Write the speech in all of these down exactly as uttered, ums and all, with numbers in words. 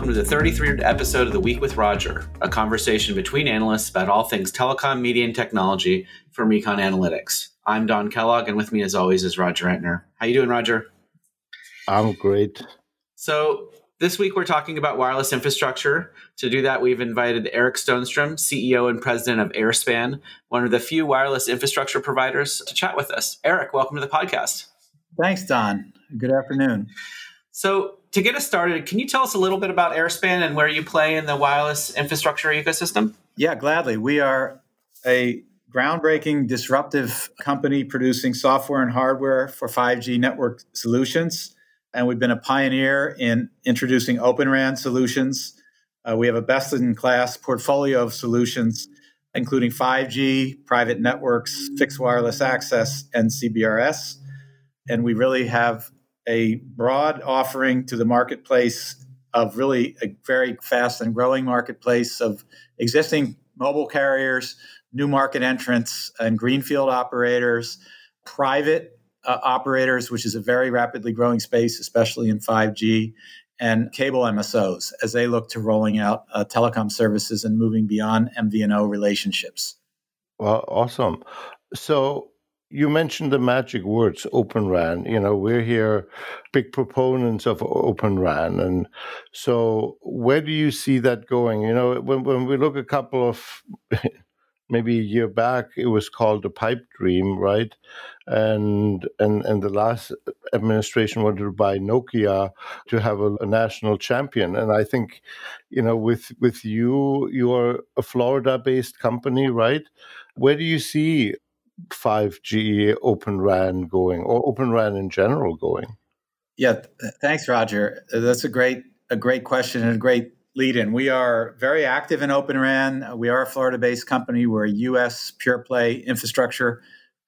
welcome to the thirty-third episode of The Week with Roger, a conversation between analysts about all things telecom, media, and technology from Recon Analytics. I'm Don Kellogg, and with me, as always, is Roger Entner. How you doing, Roger? I'm great. So this week, we're talking about wireless infrastructure. To do that, we've invited Eric Stonestrom, C E O and president of AirSpan, one of the few wireless infrastructure providers, to chat with us. Eric, welcome to the podcast. Thanks, Don. Good afternoon. So to get us started, can you tell us a little bit about AirSpan and where you play in the wireless infrastructure ecosystem? Yeah, gladly. We are a groundbreaking, disruptive company producing software and hardware for five G network solutions. And we've been a pioneer in introducing OpenRAN solutions. Uh, we have a best-in-class portfolio of solutions, including five G, private networks, fixed wireless access, and C B R S. And we really have a broad offering to the marketplace of really a very fast and growing marketplace of existing mobile carriers, new market entrants, and greenfield operators, private uh, operators, which is a very rapidly growing space, especially in five G, and cable M S Os as they look to rolling out uh, telecom services and moving beyond M V N O relationships. Well, awesome. So you mentioned the magic words, OpenRAN. You know, we're here big proponents of OpenRAN. And so where do you see that going? You know, when, when we look a couple of, maybe a year back, it was called the pipe dream, right? And and and the last administration wanted to buy Nokia to have a, a national champion. And I think, you know, with with you, you are a Florida-based company, right? Where do you see five G OpenRAN going, or OpenRAN in general going? Yeah, thanks, Roger. That's a great a great question and a great lead-in. We are very active in OpenRAN. We are a Florida-based company. We're a U S pure-play infrastructure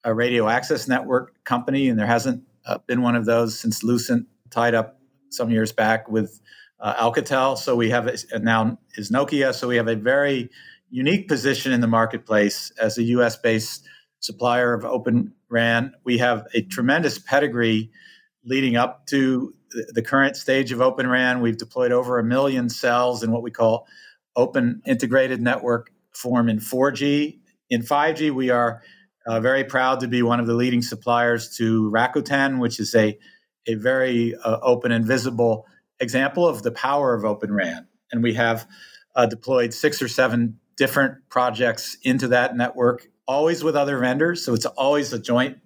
a radio access network company, and there hasn't uh, been one of those since Lucent tied up some years back with uh, Alcatel. So we have, and now is Nokia, so we have a very unique position in the marketplace as a U S-based supplier of OpenRAN. We have a tremendous pedigree leading up to the current stage of OpenRAN. We've deployed over a million cells in what we call open integrated network form in four G. In five G, we are uh, very proud to be one of the leading suppliers to Rakuten, which is a, a very uh, open and visible example of the power of OpenRAN. And we have uh, deployed six or seven different projects into that network, always with other vendors. So it's always a joint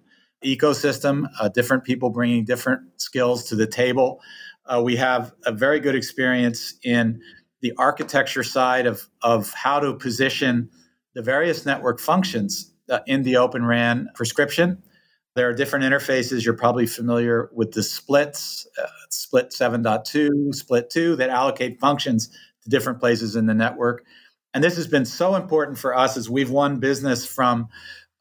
ecosystem, uh, different people bringing different skills to the table. Uh, we have a very good experience in the architecture side of, of how to position the various network functions uh, in the OpenRAN prescription. There are different interfaces. You're probably familiar with the splits, uh, split seven point two, split two, that allocate functions to different places in the network. And this has been so important for us as we've won business from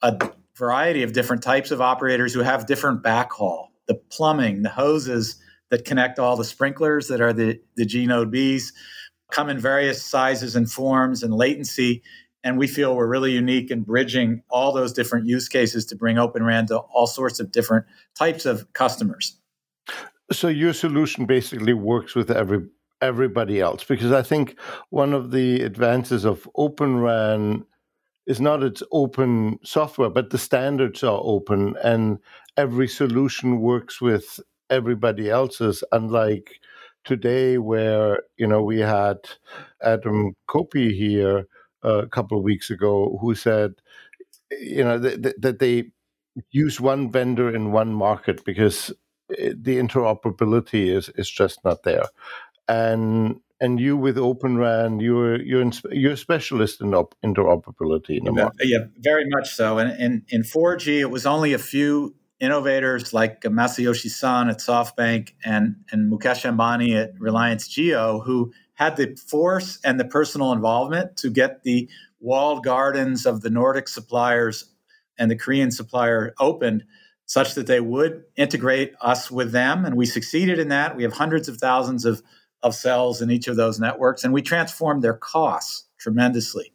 a variety of different types of operators who have different backhaul, the plumbing, the hoses that connect all the sprinklers that are the, the G-Node Bs, come in various sizes and forms and latency. And we feel we're really unique in bridging all those different use cases to bring OpenRAN to all sorts of different types of customers. So your solution basically works with every everybody else, because I think one of the advances of OpenRAN is not its open software, but the standards are open and every solution works with everybody else's, unlike today where, you know, we had Adam Copey here a couple of weeks ago who said, you know, that, that they use one vendor in one market because the interoperability is, is just not there. And and you with OpenRAN, you're you're in, you're a specialist in op- interoperability in the market. Yeah, very much so. And in in four G, it was only a few innovators like Masayoshi Son at SoftBank and and Mukesh Ambani at Reliance Jio who had the force and the personal involvement to get the walled gardens of the Nordic suppliers and the Korean supplier opened, such that they would integrate us with them. And we succeeded in that. We have hundreds of thousands of, of cells in each of those networks, and we transformed their costs tremendously.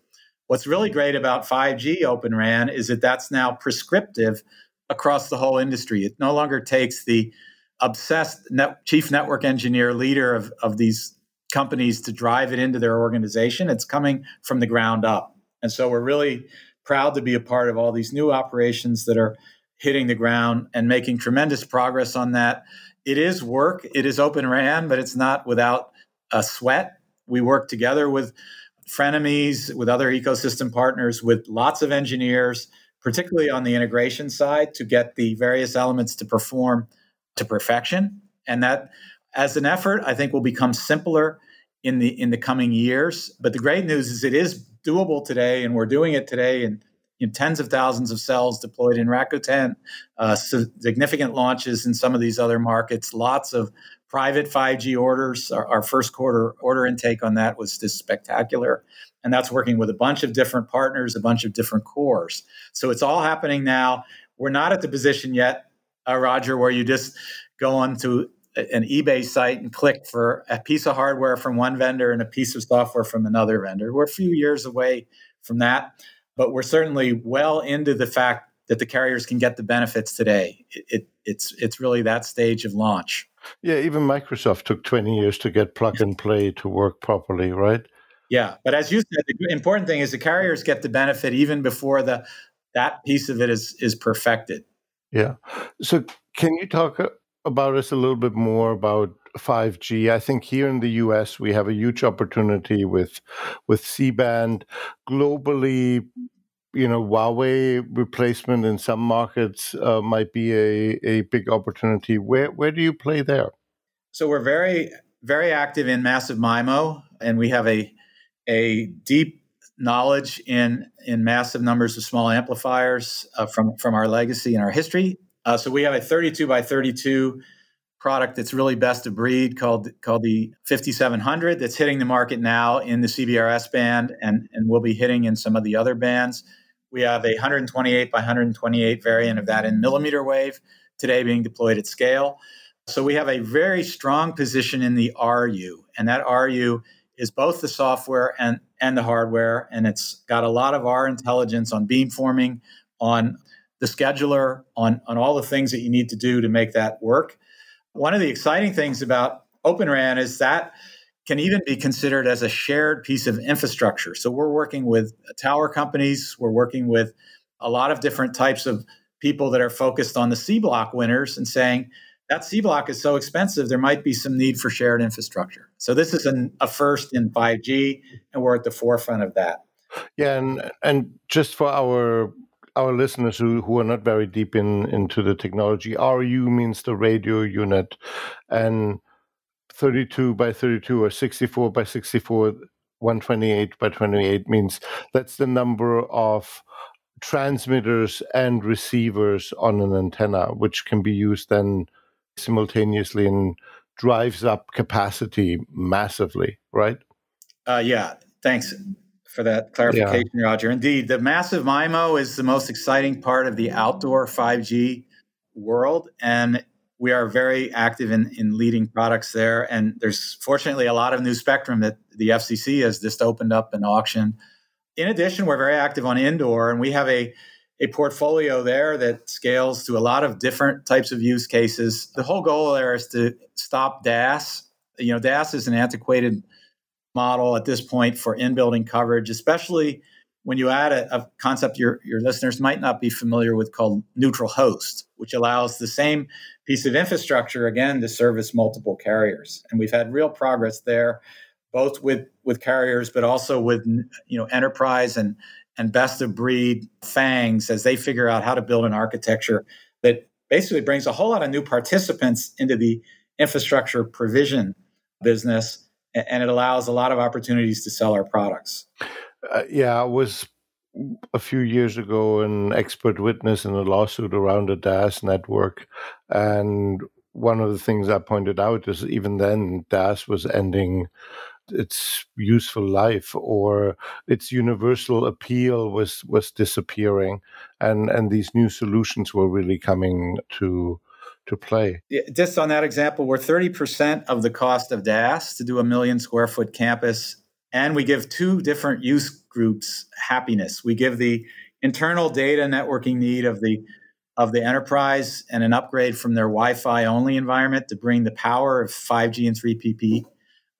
What's really great about five G OpenRAN is that that's now prescriptive across the whole industry. It no longer takes the obsessed net, chief network engineer leader of, of these companies to drive it into their organization. It's coming from the ground up. And so we're really proud to be a part of all these new operations that are hitting the ground and making tremendous progress on that. It is work. It is OpenRAN, but it's not without a sweat. We work together with frenemies, with other ecosystem partners, with lots of engineers, particularly on the integration side, to get the various elements to perform to perfection. And that, as an effort, I think will become simpler in the in the coming years. But the great news is it is doable today, and we're doing it today in, in tens of thousands of cells deployed in Rakuten, uh, significant launches in some of these other markets, lots of private five G orders. Our, our first quarter order intake on that was just spectacular. And that's working with a bunch of different partners, a bunch of different cores. So it's all happening now. We're not at the position yet, uh, Roger, where you just go on to an eBay site and click for a piece of hardware from one vendor and a piece of software from another vendor. We're a few years away from that, but we're certainly well into the fact that the carriers can get the benefits today. It, it, it's it's really that stage of launch. Yeah, even Microsoft took twenty years to get plug and play to work properly, right? Yeah, but as you said, the important thing is the carriers get the benefit even before the that piece of it is is perfected. Yeah. So can you talk about us a little bit more about five G? I think here in the U S we have a huge opportunity with with C band. Globally, you know, Huawei replacement in some markets uh, might be a, a big opportunity. Where where do you play there? So we're very very active in massive MIMO, and we have a a deep knowledge in in massive numbers of small amplifiers uh, from from our legacy and our history. Uh, so we have a thirty-two by thirty-two product that's really best of breed called called the fifty-seven hundred that's hitting the market now in the C B R S band and, and will be hitting in some of the other bands. We have a one twenty-eight by one twenty-eight variant of that in millimeter wave today being deployed at scale. So we have a very strong position in the R U, and that R U is both the software and, and the hardware, and it's got a lot of our intelligence on beamforming, on the scheduler, on, on all the things that you need to do to make that work. One of the exciting things about OpenRAN is that can even be considered as a shared piece of infrastructure. So we're working with tower companies. We're working with a lot of different types of people that are focused on the C block winners and saying that C block is so expensive, there might be some need for shared infrastructure. So this is an, a first in five G, and we're at the forefront of that. Yeah, and and just for our... Our listeners who, who are not very deep in into the technology, R U means the radio unit, and thirty-two by thirty-two or sixty-four by sixty-four, one twenty-eight by twenty-eight means that's the number of transmitters and receivers on an antenna, which can be used then simultaneously and drives up capacity massively, right? Uh, yeah, thanks for that clarification, yeah. Roger. Indeed, the massive MIMO is the most exciting part of the outdoor five G world, and we are very active in, in leading products there. And there's fortunately a lot of new spectrum that the F C C has just opened up an auction. In addition, we're very active on indoor, and we have a, a portfolio there that scales to a lot of different types of use cases. The whole goal there is to stop D A S. You know, D A S is an antiquated model at this point for in-building coverage, especially when you add a, a concept your, your listeners might not be familiar with called neutral host, which allows the same piece of infrastructure, again, to service multiple carriers. And we've had real progress there, both with, with carriers, but also with you know enterprise and, and best-of-breed FANGs as they figure out how to build an architecture that basically brings a whole lot of new participants into the infrastructure provision business, and it allows a lot of opportunities to sell our products. Uh, yeah, I was a few years ago an expert witness in a lawsuit around a D A S network. And one of the things I pointed out is even then D A S was ending its useful life, or its universal appeal was, was disappearing. And, and these new solutions were really coming to to play. Just on that example, we're thirty percent of the cost of D A S to do a million square foot campus. And we give two different use groups happiness. We give the internal data networking need of the of the enterprise and an upgrade from their Wi-Fi only environment to bring the power of five G and three G P P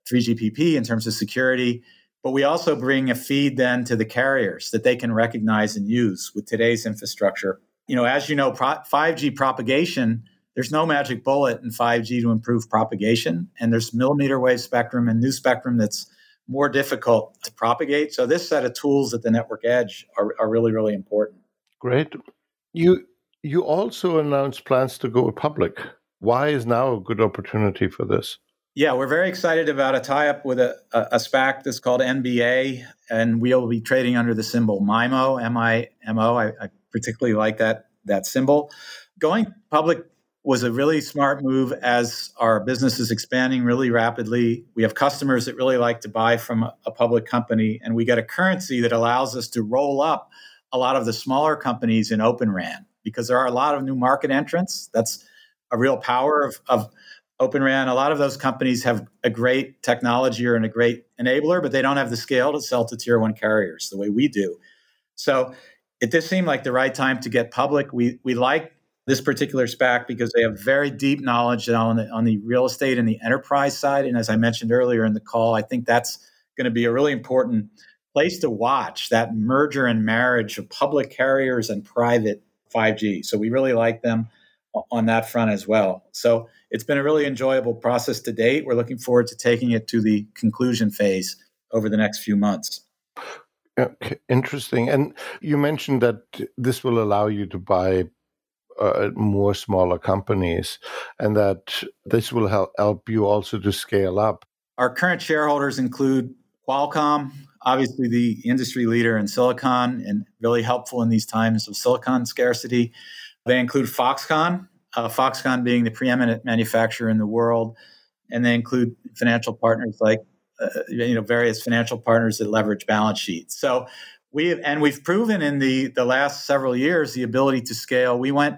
three G P P in terms of security, but we also bring a feed then to the carriers that they can recognize and use with today's infrastructure. You know, as you know, pro- five G propagation, there's no magic bullet in five G to improve propagation, and there's millimeter wave spectrum and new spectrum that's more difficult to propagate. So this set of tools at the network edge are, are really, really important. Great. You you also announced plans to go public. Why is now a good opportunity for this? Yeah, we're very excited about a tie-up with a, a, a SPAC that's called N B A, and we'll be trading under the symbol MIMO, M I M O. I, I particularly like that that symbol. Going public was a really smart move as our business is expanding really rapidly. We have customers that really like to buy from a public company, and we get a currency that allows us to roll up a lot of the smaller companies in OpenRAN, because there are a lot of new market entrants. That's a real power of, of OpenRAN. A lot of those companies have a great technology or and a great enabler, but they don't have the scale to sell to tier one carriers the way we do. So it just seemed like the right time to get public. We we like this particular SPAC because they have very deep knowledge on the, on the real estate and the enterprise side. And as I mentioned earlier in the call, I think that's going to be a really important place to watch, that merger and marriage of public carriers and private five G. So we really like them on that front as well. So it's been a really enjoyable process to date. We're looking forward to taking it to the conclusion phase over the next few months. Okay, interesting. And you mentioned that this will allow you to buy Uh, more smaller companies, and that this will help, help you also to scale up. Our current shareholders include Qualcomm, obviously the industry leader in silicon and really helpful in these times of silicon scarcity. They include Foxconn, uh, Foxconn being the preeminent manufacturer in the world, and they include financial partners like uh, you know various financial partners that leverage balance sheets. So we have, and we've proven in the, the last several years the ability to scale. We went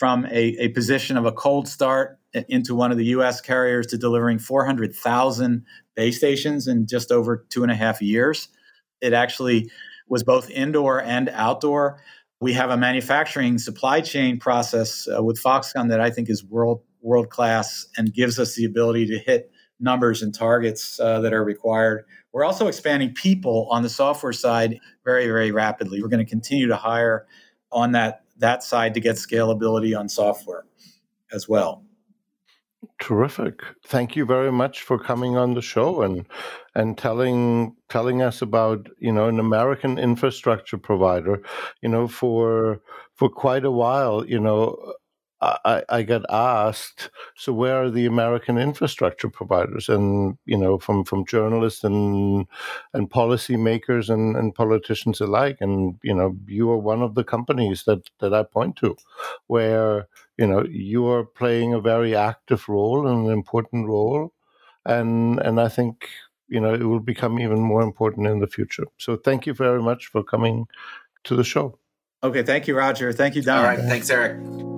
from a, a position of a cold start into one of the U S carriers to delivering four hundred thousand base stations in just over two and a half years. It actually was both indoor and outdoor. We have a manufacturing supply chain process uh, with Foxconn that I think is world world class and gives us the ability to hit numbers and targets uh, that are required. We're also expanding people on the software side very, very rapidly. We're going to continue to hire on that, that side to get scalability on software as well. Terrific. Thank you very much for coming on the show and and telling telling us about, you know, an American infrastructure provider. You know, for for quite a while, you know, I, I got asked, so where are the American infrastructure providers? And, you know, from, from journalists and and policymakers and, and politicians alike. And, you know, you are one of the companies that, that I point to where, you know, you are playing a very active role and an important role. And, and I think, you know, it will become even more important in the future. So thank you very much for coming to the show. Okay. Thank you, Roger. Thank you, Don. All right. Thanks, Eric.